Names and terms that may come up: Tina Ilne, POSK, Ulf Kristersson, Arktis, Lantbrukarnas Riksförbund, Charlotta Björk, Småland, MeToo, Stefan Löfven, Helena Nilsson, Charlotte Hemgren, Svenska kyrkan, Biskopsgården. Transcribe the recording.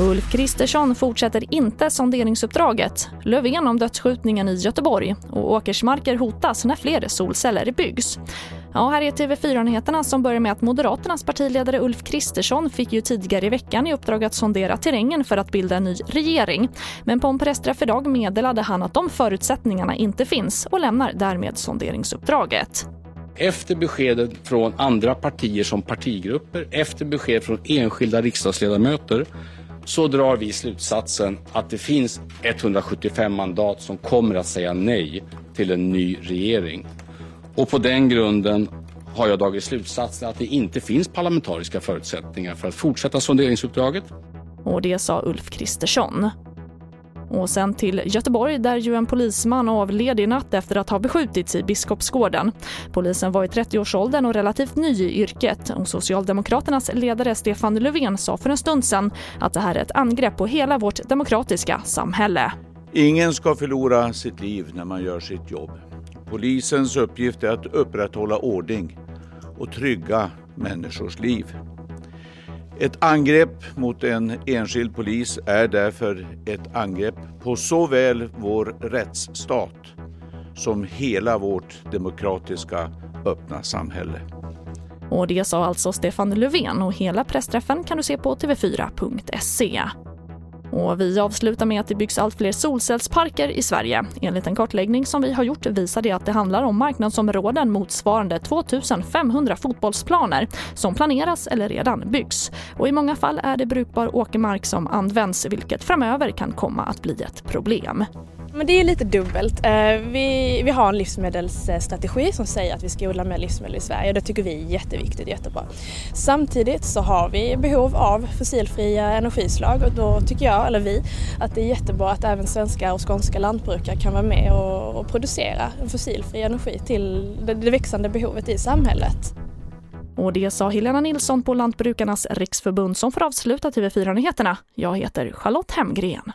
Ulf Kristersson fortsätter inte sonderingsuppdraget. Löfven om dödsskjutningen i Göteborg och åkersmarker hotas när fler solceller byggs. Ja, här är TV4-nyheterna som börjar med att Moderaternas partiledare Ulf Kristersson fick ju tidigare i veckan i uppdrag att sondera terrängen för att bilda en ny regering. Men på en pressträff idag meddelade han att de förutsättningarna inte finns och lämnar därmed sonderingsuppdraget. Efter beskeden från andra partier som partigrupper, efter besked från enskilda riksdagsledamöter, så drar vi slutsatsen att det finns 175 mandat som kommer att säga nej till en ny regering. Och på den grunden har jag dragit slutsatsen att det inte finns parlamentariska förutsättningar för att fortsätta sonderingsuppdraget. Och det sa Ulf Kristersson. Och sen till Göteborg där ju en polisman avled i natt efter att ha beskjutits i Biskopsgården. Polisen var i 30-årsåldern och relativt ny i yrket. Och Socialdemokraternas ledare Stefan Löfven sa för en stund sedan att det här är ett angrepp på hela vårt demokratiska samhälle. Ingen ska förlora sitt liv när man gör sitt jobb. Polisens uppgift är att upprätthålla ordning och trygga människors liv. Ett angrepp mot en enskild polis är därför ett angrepp på såväl vår rättsstat som hela vårt demokratiska öppna samhälle. Och det sa alltså Stefan Löfven, och hela pressträffen kan du se på tv4.se. Och vi avslutar med att det byggs allt fler solcellsparker i Sverige. Enligt en kartläggning som vi har gjort visar det att det handlar om marknadsområden motsvarande 2500 fotbollsplaner som planeras eller redan byggs. Och i många fall är det brukbar åkermark som används, vilket framöver kan komma att bli ett problem. Men det är lite dubbelt. Vi har en livsmedelsstrategi som säger att vi ska odla mer livsmedel i Sverige, och det tycker vi är jätteviktigt, jättebra. Samtidigt så har vi behov av fossilfria energislag, och då tycker jag, eller vi, att det är jättebra att även svenska och skånska lantbrukare kan vara med och producera en fossilfri energi till det växande behovet i samhället. Och det sa Helena Nilsson på Lantbrukarnas Riksförbund som får avsluta TV4-nyheterna. Jag heter Charlotte Hemgren.